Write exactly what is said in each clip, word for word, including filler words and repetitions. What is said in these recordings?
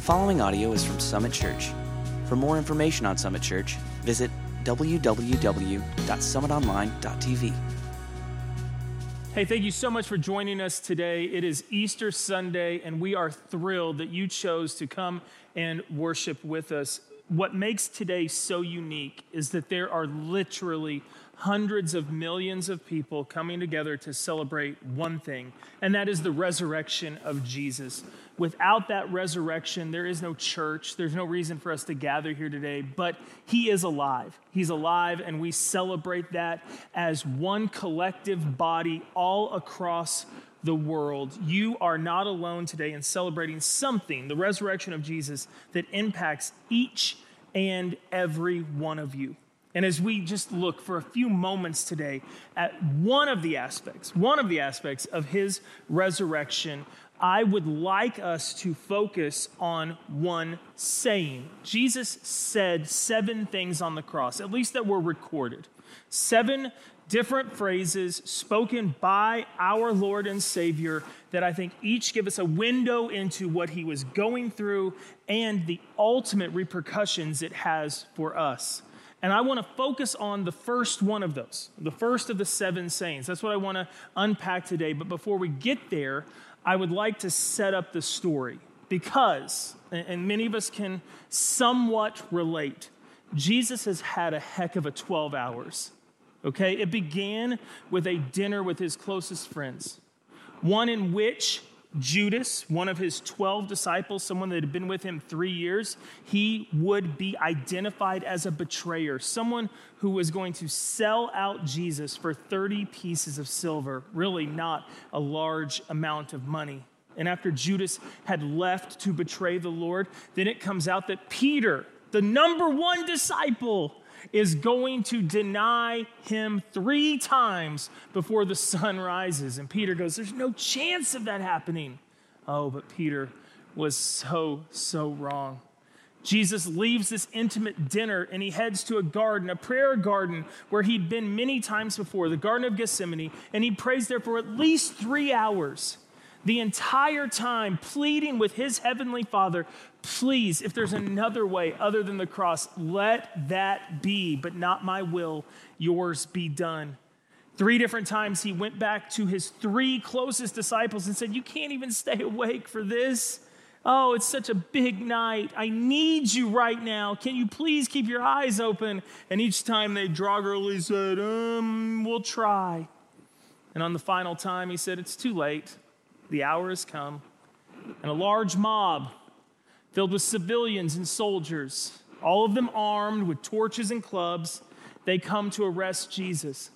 The following audio is from Summit Church. For more information on Summit Church, visit w w w dot summit online dot t v. Hey, thank you so much for joining us today. It is Easter Sunday, and we are thrilled that you chose to come and worship with us. What makes today so unique is that there are literally hundreds of millions of people coming together to celebrate one thing, and that is the resurrection of Jesus. Without that resurrection, there is no church. There's no reason for us to gather here today, but he is alive. He's alive, and we celebrate that as one collective body all across the world. You are not alone today in celebrating something, the resurrection of Jesus, that impacts each and every one of you. And as we just look for a few moments today at one of the aspects, one of the aspects of his resurrection, I would like us to focus on one saying. Jesus said seven things on the cross, at least that were recorded. Seven different phrases spoken by our Lord and Savior that I think each give us a window into what he was going through and the ultimate repercussions it has for us. And I want to focus on the first one of those, the first of the seven sayings. That's what I want to unpack today. But before we get there, I would like to set up the story because, and many of us can somewhat relate, Jesus has had a heck of a twelve hours, okay? It began with a dinner with his closest friends, one in which Judas, one of his twelve disciples, someone that had been with him three years, he would be identified as a betrayer, someone who was going to sell out Jesus for thirty pieces of silver, really not a large amount of money. And after Judas had left to betray the Lord, then it comes out that Peter, the number one disciple, is going to deny him three times before the sun rises. And Peter goes, there's no chance of that happening. Oh, but Peter was so, so wrong. Jesus leaves this intimate dinner and he heads to a garden, a prayer garden where he'd been many times before, the Garden of Gethsemane, and he prays there for at least three hours. The entire time pleading with his heavenly Father, please, if there's another way other than the cross, let that be, but not my will, yours be done. Three different times he went back to his three closest disciples and said, you can't even stay awake for this. Oh, it's such a big night. I need you right now. Can you please keep your eyes open? And each time they doggerily said, um, we'll try. And on the final time he said, it's too late. The hour has come, and a large mob filled with civilians and soldiers, all of them armed with torches and clubs, they come to arrest Jesus.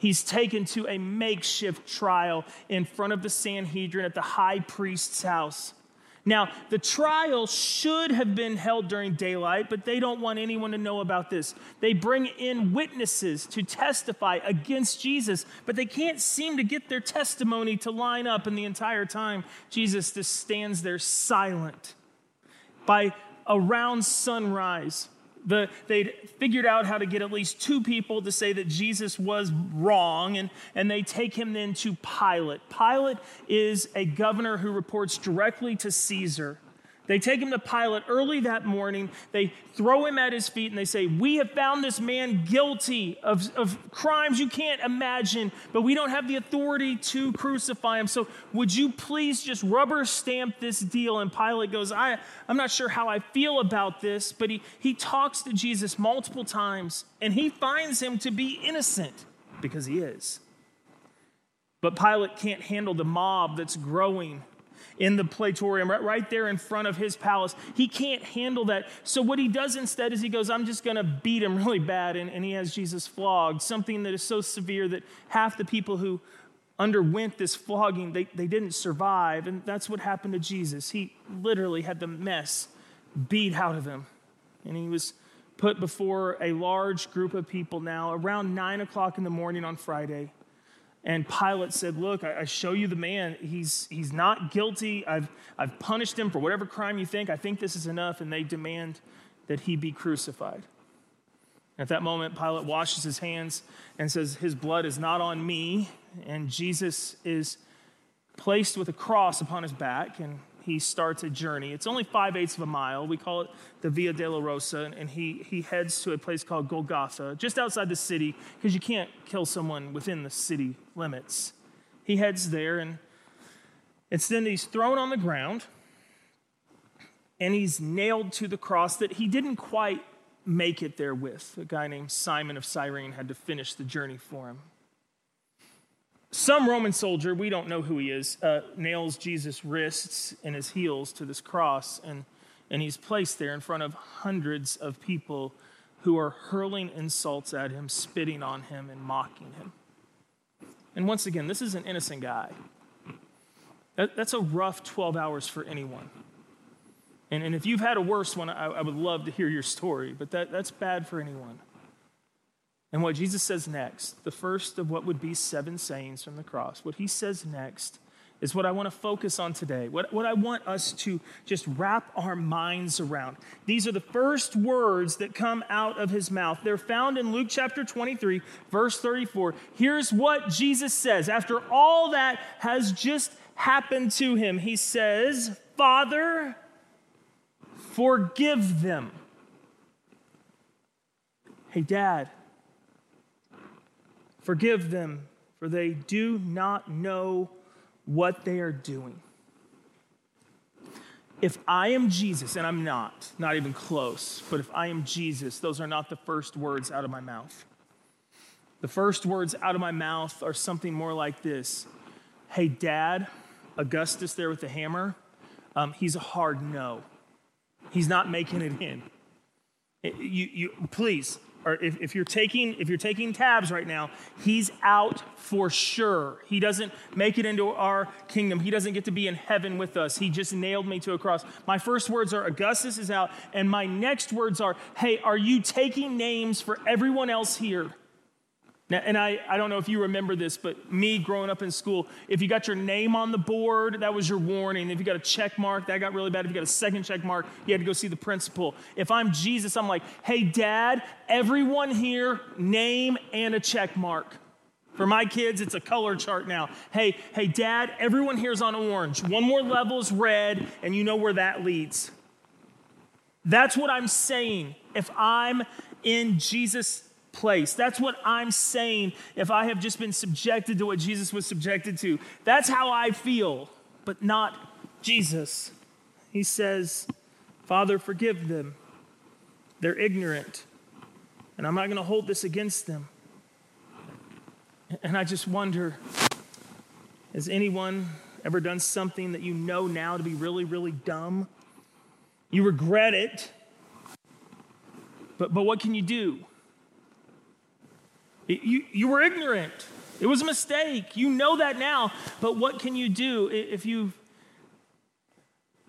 He's taken to a makeshift trial in front of the Sanhedrin at the high priest's house. Now, the trial should have been held during daylight, but they don't want anyone to know about this. They bring in witnesses to testify against Jesus, but they can't seem to get their testimony to line up, and the entire time, Jesus just stands there silent. By around sunrise, the, they'd figured out how to get at least two people to say that Jesus was wrong, and, and they take him then to Pilate. Pilate is a governor who reports directly to Caesar. They take him to Pilate early that morning. They throw him at his feet, and they say, we have found this man guilty of, of crimes you can't imagine, but we don't have the authority to crucify him. So would you please just rubber stamp this deal? And Pilate goes, I, I'm not sure how I feel about this, but he, he talks to Jesus multiple times, and he finds him to be innocent, because he is. But Pilate can't handle the mob that's growing in the Praetorium, right there in front of his palace. He can't handle that. So what he does instead is he goes, I'm just going to beat him really bad, and, and he has Jesus flogged, something that is so severe that half the people who underwent this flogging, they, they didn't survive, and that's what happened to Jesus. He literally had the mess beat out of him, and he was put before a large group of people now around nine o'clock in the morning on Friday. And Pilate said, look, I show you the man. He's he's not guilty. I've I've punished him for whatever crime you think. I think this is enough. And they demand that he be crucified. At that moment, Pilate washes his hands and says, his blood is not on me. And Jesus is placed with a cross upon his back. And he starts a journey. It's only five-eighths of a mile. We call it the Via De La Rosa, and he, he heads to a place called Golgotha, just outside the city, because you can't kill someone within the city limits. He heads there, and it's then he's thrown on the ground, and he's nailed to the cross that he didn't quite make it there with. A guy named Simon of Cyrene had to finish the journey for him. Some Roman soldier, we don't know who he is, uh, nails Jesus' wrists and his heels to this cross, and, and he's placed there in front of hundreds of people who are hurling insults at him, spitting on him, and mocking him. And once again, this is an innocent guy. That, that's a rough twelve hours for anyone. And, and if you've had a worse one, I, I would love to hear your story, but that, that's bad for anyone. And what Jesus says next, the first of what would be seven sayings from the cross, what he says next is what I want to focus on today, what, what I want us to just wrap our minds around. These are the first words that come out of his mouth. They're found in Luke chapter twenty-three, verse thirty-four. Here's what Jesus says. After all that has just happened to him, he says, "Father, forgive them." Hey, Dad. Forgive them, for they do not know what they are doing. If I am Jesus, and I'm not, not even close, but if I am Jesus, those are not the first words out of my mouth. The first words out of my mouth are something more like this. Hey, Dad, Augustus there with the hammer, um, he's a hard no. He's not making it in. It, you, you, please. Or if, if you're taking if you're taking tabs right now, he's out for sure. He doesn't make it into our kingdom. He doesn't get to be in heaven with us. He just nailed me to a cross. My first words are, Augustus is out. And my next words are, hey, are you taking names for everyone else here? Now, and I, I don't know if you remember this, but me growing up in school, if you got your name on the board, that was your warning. If you got a check mark, that got really bad. If you got a second check mark, you had to go see the principal. If I'm Jesus, I'm like, hey, Dad, everyone here, name and a check mark. For my kids, it's a color chart now. Hey, hey, Dad, everyone here is on orange. One more level is red, and you know where that leads. That's what I'm saying if I'm in Jesus' place. That's what I'm saying if I have just been subjected to what Jesus was subjected to. That's how I feel, but not Jesus. He says, Father, forgive them. They're ignorant, and I'm not going to hold this against them. And I just wonder, has anyone ever done something that you know now to be really, really dumb? You regret it, but, but what can you do? You, you were ignorant. It was a mistake. You know that now. But what can you do if you've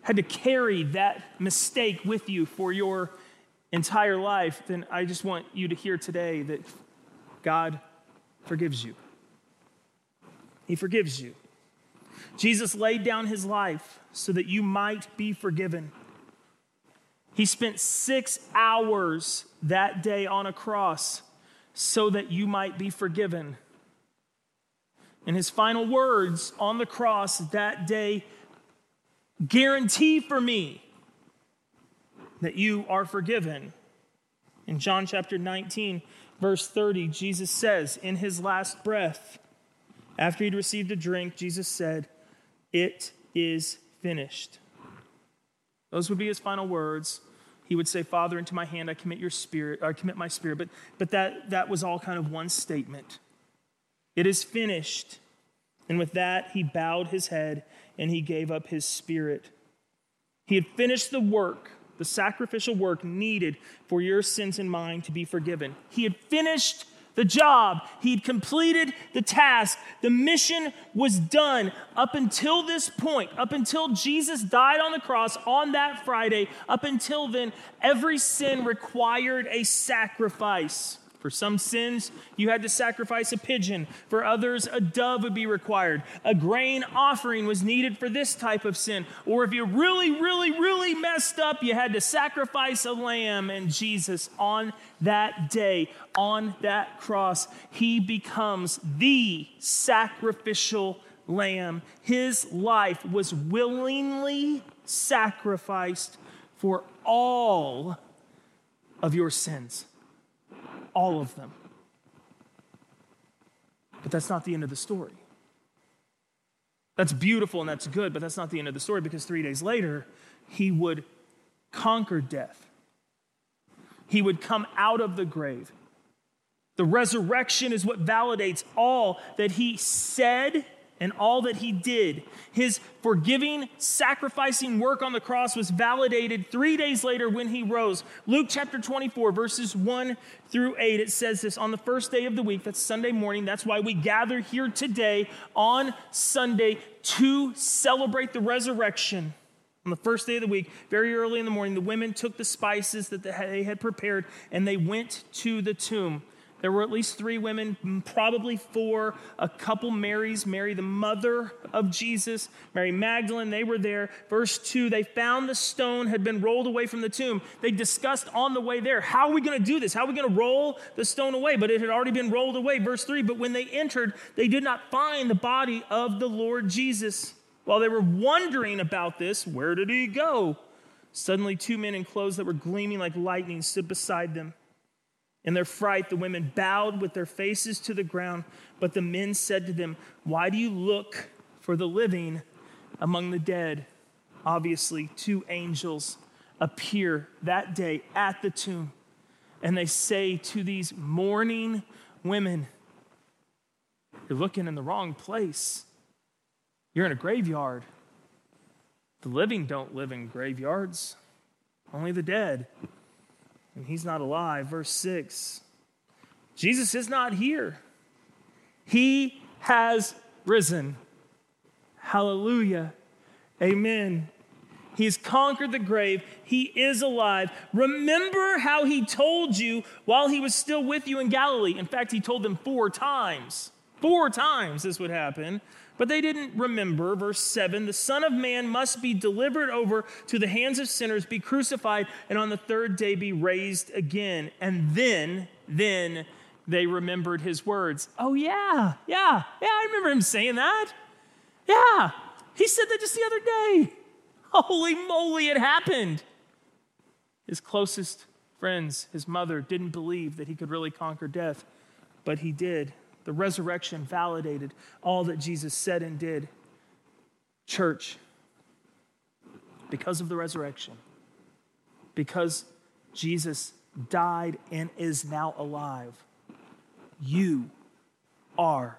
had to carry that mistake with you for your entire life? Then I just want you to hear today that God forgives you. He forgives you. Jesus laid down his life so that you might be forgiven. He spent six hours that day on a cross so that you might be forgiven. And his final words on the cross that day guarantee for me that you are forgiven. In John chapter nineteen, verse thirty, Jesus says in his last breath, after he'd received a drink, Jesus said, "It is finished." Those would be his final words. He would say, "Father, into my hand I commit your spirit, or I commit my spirit." But but that, that was all kind of one statement. It is finished. And with that, he bowed his head and he gave up his spirit. He had finished the work, the sacrificial work needed for your sins and mine to be forgiven. He had finished the job. He'd completed the task. The mission was done. Up until this point, up until Jesus died on the cross on that Friday, up until then, every sin required a sacrifice. For some sins, you had to sacrifice a pigeon. For others, a dove would be required. A grain offering was needed for this type of sin. Or if you really, really, really messed up, you had to sacrifice a lamb. And Jesus, on that day, on that cross, he becomes the sacrificial lamb. His life was willingly sacrificed for all of your sins. All of them. But that's not the end of the story. That's beautiful and that's good, but that's not the end of the story, because three days later, he would conquer death. He would come out of the grave. The resurrection is what validates all that he said and all that he did. His forgiving, sacrificing work on the cross was validated three days later when he rose. Luke chapter twenty-four, verses one through eight, it says this: on the first day of the week, that's Sunday morning, that's why we gather here today on Sunday to celebrate the resurrection. On the first day of the week, very early in the morning, the women took the spices that they had prepared and they went to the tomb. There were at least three women, probably four, a couple Marys, Mary the mother of Jesus, Mary Magdalene, they were there. Verse two, they found the stone had been rolled away from the tomb. They discussed on the way there, how are we going to do this? How are we going to roll the stone away? But it had already been rolled away. Verse three, but when they entered, they did not find the body of the Lord Jesus. While they were wondering about this, where did he go? Suddenly two men in clothes that were gleaming like lightning stood beside them. In their fright, the women bowed with their faces to the ground, but the men said to them, why do you look for the living among the dead? Obviously, two angels appear that day at the tomb, and they say to these mourning women, you're looking in the wrong place. You're in a graveyard. The living don't live in graveyards, only the dead. And he's not alive. Verse six, Jesus is not here. He has risen. Hallelujah. Amen. He's conquered the grave. He is alive. Remember how he told you while he was still with you in Galilee. In fact, he told them four times. Four times this would happen. But they didn't remember. Verse seven, the Son of Man must be delivered over to the hands of sinners, be crucified, and on the third day be raised again. And then, then they remembered his words. Oh, yeah, yeah, yeah, I remember him saying that. Yeah, he said that just the other day. Holy moly, it happened. His closest friends, his mother, didn't believe that he could really conquer death, but he did. The resurrection validated all that Jesus said and did. Church, because of the resurrection, because Jesus died and is now alive, you are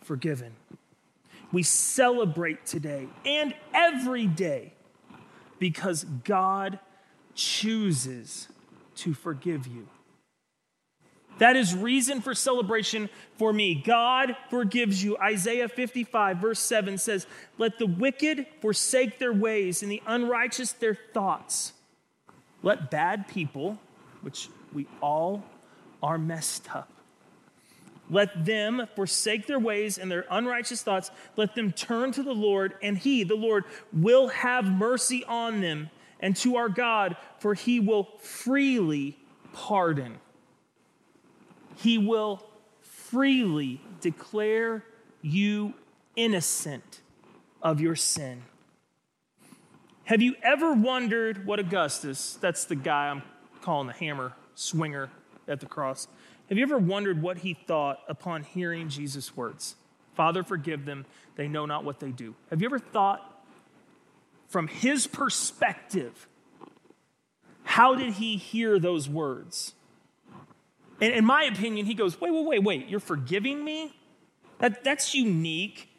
forgiven. We celebrate today and every day because God chooses to forgive you. That is reason for celebration for me. God forgives you. Isaiah fifty-five, verse seven says, let the wicked forsake their ways and the unrighteous their thoughts. Let bad people, which we all are messed up, let them forsake their ways and their unrighteous thoughts. Let them turn to the Lord, and he, the Lord, will have mercy on them, and to our God, for he will freely pardon. He will freely declare you innocent of your sin. Have you ever wondered what Augustus, that's the guy I'm calling the hammer swinger at the cross, have you ever wondered what he thought upon hearing Jesus' words? Father, forgive them, they know not what they do. Have you ever thought from his perspective, how did he hear those words? And in my opinion, he goes, wait, wait, wait, wait, you're forgiving me? That, that's unique.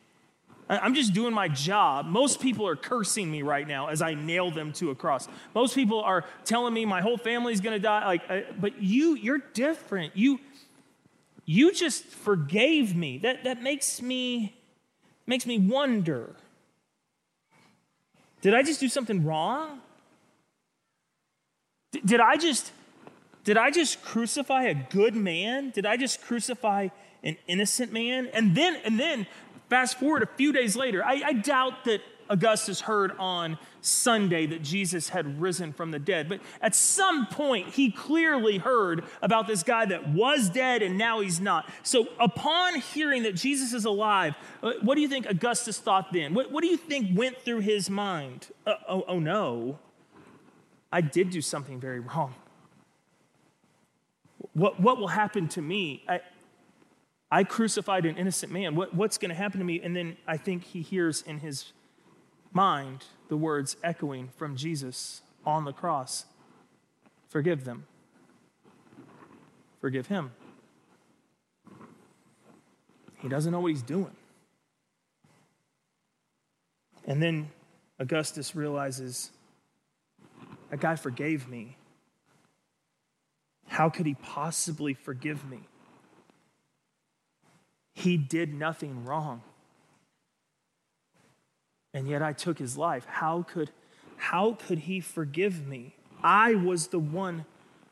I'm just doing my job. Most people are cursing me right now as I nail them to a cross. Most people are telling me my whole family's going to die. Like, I, but you, you're different. You, you just forgave me. That, that makes me, makes me wonder. Did I just do something wrong? D- did I just... Did I just crucify a good man? Did I just crucify an innocent man? And then, and then, fast forward a few days later, I, I doubt that Augustus heard on Sunday that Jesus had risen from the dead. But at some point, he clearly heard about this guy that was dead and now he's not. So upon hearing that Jesus is alive, what do you think Augustus thought then? What, what do you think went through his mind? Uh, oh, oh no, I did do something very wrong. What, what will happen to me? I, I crucified an innocent man. What, what's going to happen to me? And then I think he hears in his mind the words echoing from Jesus on the cross. Forgive them. Forgive him. He doesn't know what he's doing. And then Augustus realizes, that guy forgave me. How could he possibly forgive me? He did nothing wrong. And yet I took his life. How could, how could he forgive me? I was the one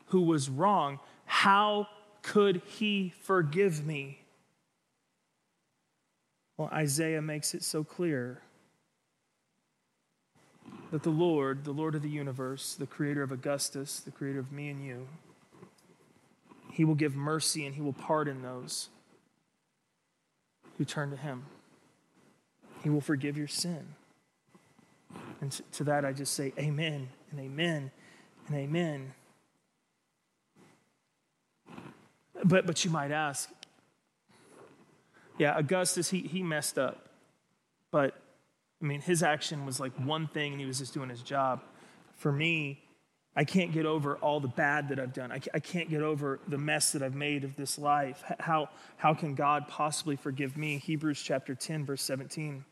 who was wrong. How could he forgive me? Well, Isaiah makes it so clear that the Lord, the Lord of the universe, the creator of Augustus, the creator of me and you, he will give mercy and he will pardon those who turn to him. He will forgive your sin. And to that I just say amen and amen and amen. But but you might ask, yeah, Augustus, he, he messed up. But, I mean, his action was like one thing and he was just doing his job. For me, I can't get over all the bad that I've done. I, I can't get over the mess that I've made of this life. How, how can God possibly forgive me? Hebrews chapter ten, verse seventeen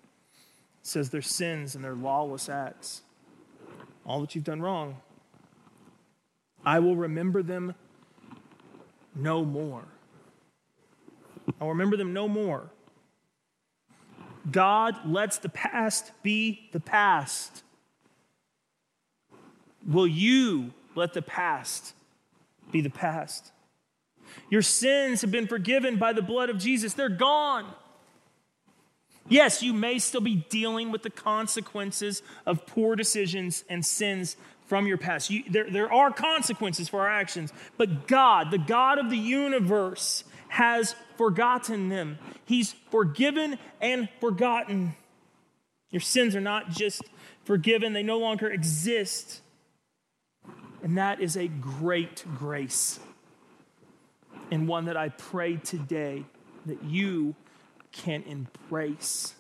says their sins and their lawless acts, all that you've done wrong, I will remember them no more. I'll remember them no more. God lets the past be the past. Will you let the past be the past? Your sins have been forgiven by the blood of Jesus. They're gone. Yes, you may still be dealing with the consequences of poor decisions and sins from your past. You, there, there are consequences for our actions, but God, the God of the universe, has forgotten them. He's forgiven and forgotten. Your sins are not just forgiven. They no longer exist. And that is a great grace, and one that I pray today that you can embrace.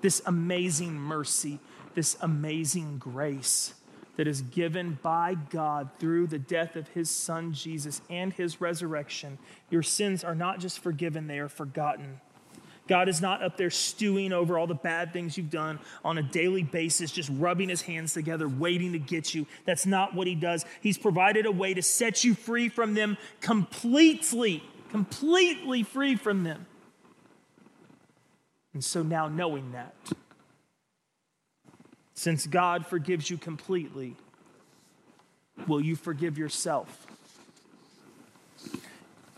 This amazing mercy, this amazing grace that is given by God through the death of his son Jesus and his resurrection. Your sins are not just forgiven, they are forgotten. God is not up there stewing over all the bad things you've done on a daily basis, just rubbing his hands together, waiting to get you. That's not what he does. He's provided a way to set you free from them completely, completely free from them. And so now knowing that, since God forgives you completely, will you forgive yourself?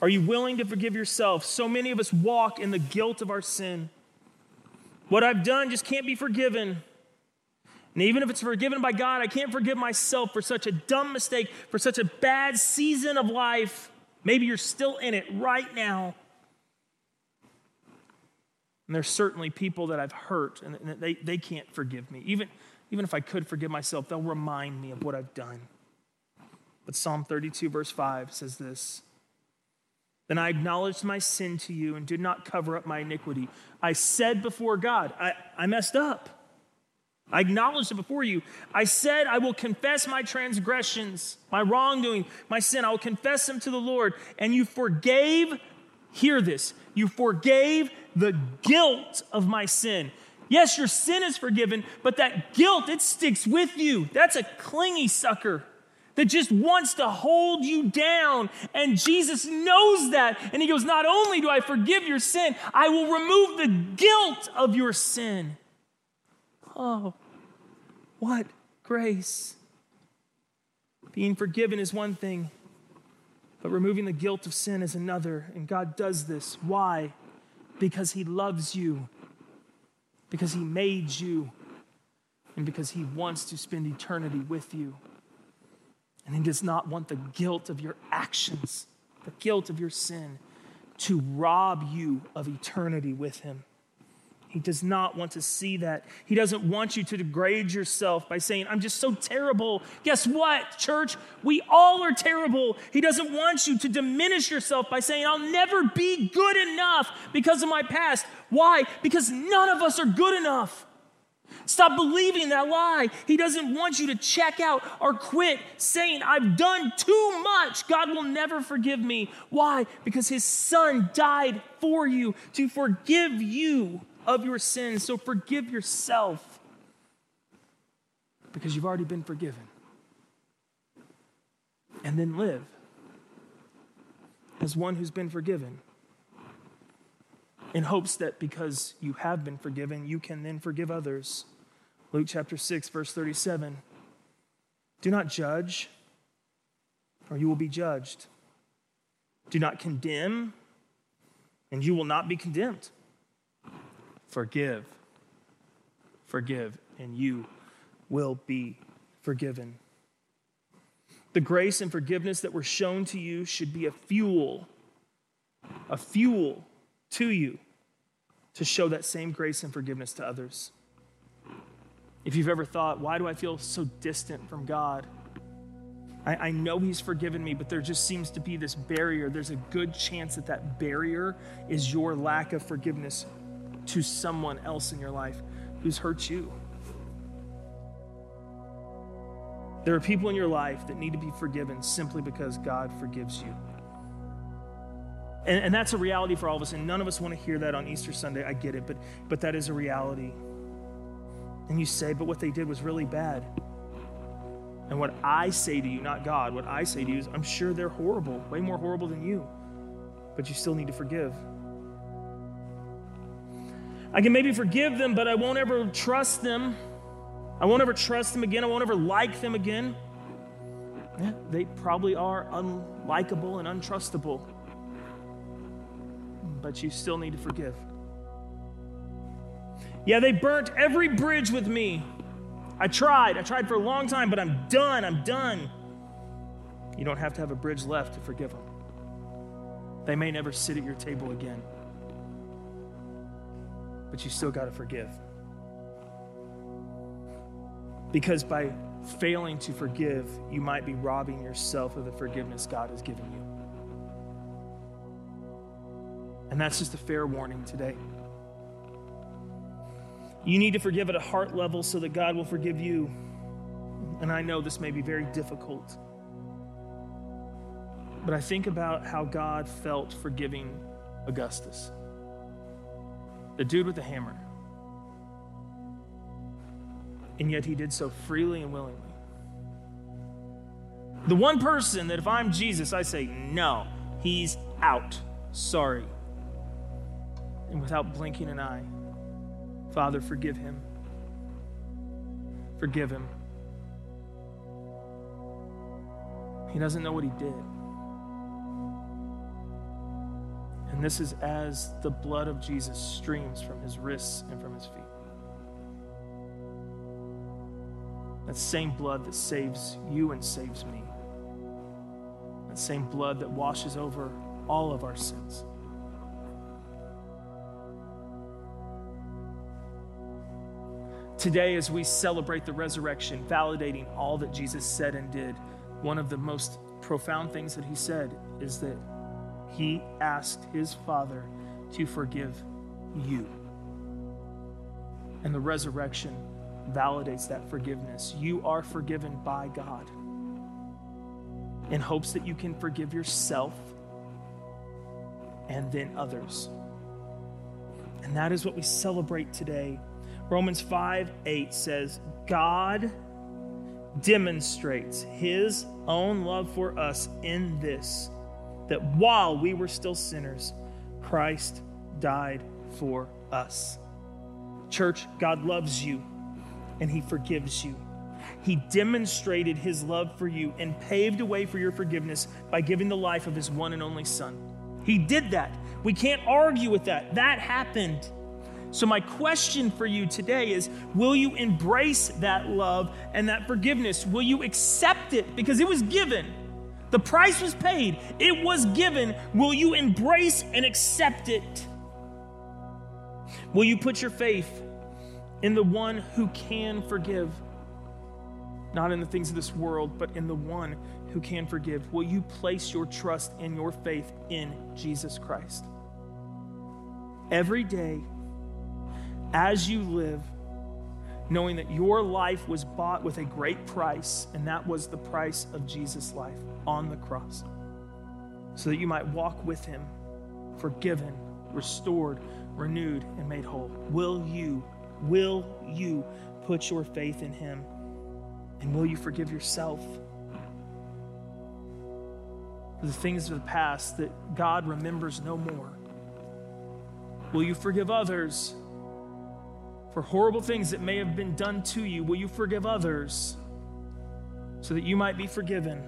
Are you willing to forgive yourself? So many of us walk in the guilt of our sin. What I've done just can't be forgiven. And even if it's forgiven by God, I can't forgive myself for such a dumb mistake, for such a bad season of life. Maybe you're still in it right now. And there's certainly people that I've hurt, and they, they can't forgive me. Even, even if I could forgive myself, they'll remind me of what I've done. But Psalm thirty-two, verse five says this, then I acknowledged my sin to you and did not cover up my iniquity. I said before God, I, I messed up. I acknowledged it before you. I said, I will confess my transgressions, my wrongdoing, my sin. I will confess them to the Lord. And you forgave, hear this, you forgave the guilt of my sin. Yes, your sin is forgiven, but that guilt, it sticks with you. That's a clingy sucker that just wants to hold you down. And Jesus knows that. And he goes, not only do I forgive your sin, I will remove the guilt of your sin. Oh, what grace. Being forgiven is one thing, but removing the guilt of sin is another. And God does this. Why? Because he loves you. because he made you and because he wants to spend eternity with you. And he does not want the guilt of your actions, the guilt of your sin, to rob you of eternity with him. He does not want to see that. He doesn't want you to degrade yourself by saying, I'm just so terrible. Guess what, church? We all are terrible. He doesn't want you to diminish yourself by saying, I'll never be good enough because of my past. Why? Because none of us are good enough. Stop believing that lie. He doesn't want you to check out or quit saying, I've done too much. God will never forgive me. Why? Because his son died for you to forgive you of your sins. So forgive yourself because you've already been forgiven. And then live as one who's been forgiven in hopes that because you have been forgiven, you can then forgive others. Luke chapter six, verse thirty-seven. Do not judge or you will be judged. Do not condemn and you will not be condemned. Forgive, forgive, and you will be forgiven. The grace and forgiveness that were shown to you should be a fuel, a fuel to you to show that same grace and forgiveness to others. If you've ever thought, why do I feel so distant from God? I, I know he's forgiven me, but there just seems to be this barrier. There's a good chance that that barrier is your lack of forgiveness to someone else in your life who's hurt you. There are people in your life that need to be forgiven simply because God forgives you. And, and that's a reality for all of us, and none of us want to hear that on Easter Sunday. I get it, but, but that is a reality. And you say, but what they did was really bad. And what I say to you, not God, what I say to you is, I'm sure they're horrible, way more horrible than you, but you still need to forgive. I can maybe forgive them, but I won't ever trust them. I won't ever trust them again. I won't ever like them again. Yeah, they probably are unlikable and untrustable. But you still need to forgive. Yeah, they burnt every bridge with me. I tried. I tried for a long time, but I'm done. I'm done. You don't have to have a bridge left to forgive them. They may never sit at your table again. But you still got to forgive. Because by failing to forgive, you might be robbing yourself of the forgiveness God has given you. And that's just a fair warning today. You need to forgive at a heart level so that God will forgive you. And I know this may be very difficult. But I think about how God felt forgiving Augustus. The dude with the hammer. And yet he did so freely and willingly. The one person that if I'm Jesus, I say, no, he's out. Sorry. And without blinking an eye, Father, forgive him. Forgive him. He doesn't know what he did. And this is as the blood of Jesus streams from his wrists and from his feet. That same blood that saves you and saves me. That same blood that washes over all of our sins. Today, as we celebrate the resurrection, validating all that Jesus said and did, one of the most profound things that he said is that he asked his Father to forgive you. And the resurrection validates that forgiveness. You are forgiven by God in hopes that you can forgive yourself and then others. And that is what we celebrate today. Romans five eight says, God demonstrates his own love for us in this, that while we were still sinners, Christ died for us. Church, God loves you and he forgives you. He demonstrated his love for you and paved a way for your forgiveness by giving the life of his one and only son. He did that. We can't argue with that. That happened. So my question for you today is, will you embrace that love and that forgiveness? Will you accept it? Because it was given. The price was paid. It was given. Will you embrace and accept it? Will you put your faith in the one who can forgive? Not in the things of this world, but in the one who can forgive. Will you place your trust and your faith in Jesus Christ? Every day, as you live, knowing that your life was bought with a great price, and that was the price of Jesus' life on the cross, so that you might walk with him, forgiven, restored, renewed, and made whole. Will you, will you put your faith in him? And will you forgive yourself for the things of the past that God remembers no more? Will you forgive others for horrible things that may have been done to you? Will you forgive others so that you might be forgiven?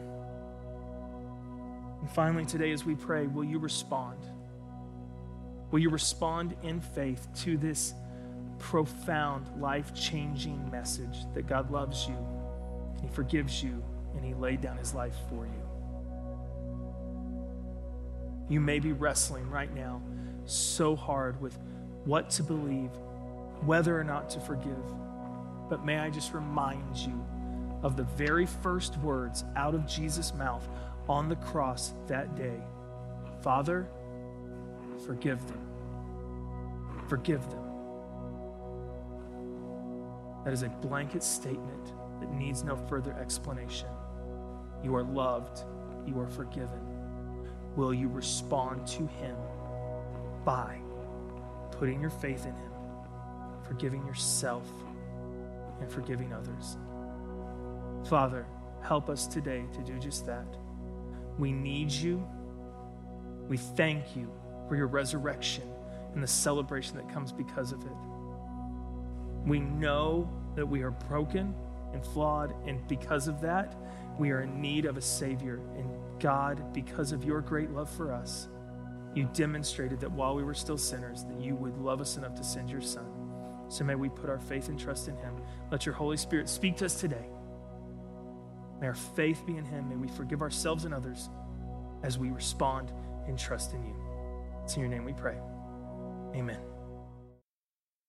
And finally, today as we pray, will you respond? Will you respond in faith to this profound, life-changing message that God loves you? He forgives you, and he laid down his life for you. You may be wrestling right now so hard with what to believe, whether or not to forgive. But may I just remind you of the very first words out of Jesus' mouth on the cross that day. Father, forgive them. Forgive them. That is a blanket statement that needs no further explanation. You are loved. You are forgiven. Will you respond to him by putting your faith in him, forgiving yourself, and forgiving others? Father, help us today to do just that. We need you. We thank you for your resurrection and the celebration that comes because of it. We know that we are broken and flawed, and because of that, we are in need of a Savior. And God, because of your great love for us, you demonstrated that while we were still sinners, that you would love us enough to send your Son. So may we put our faith and trust in him. Let your Holy Spirit speak to us today. May our faith be in him. May we forgive ourselves and others as we respond and trust in you. It's in your name we pray. Amen.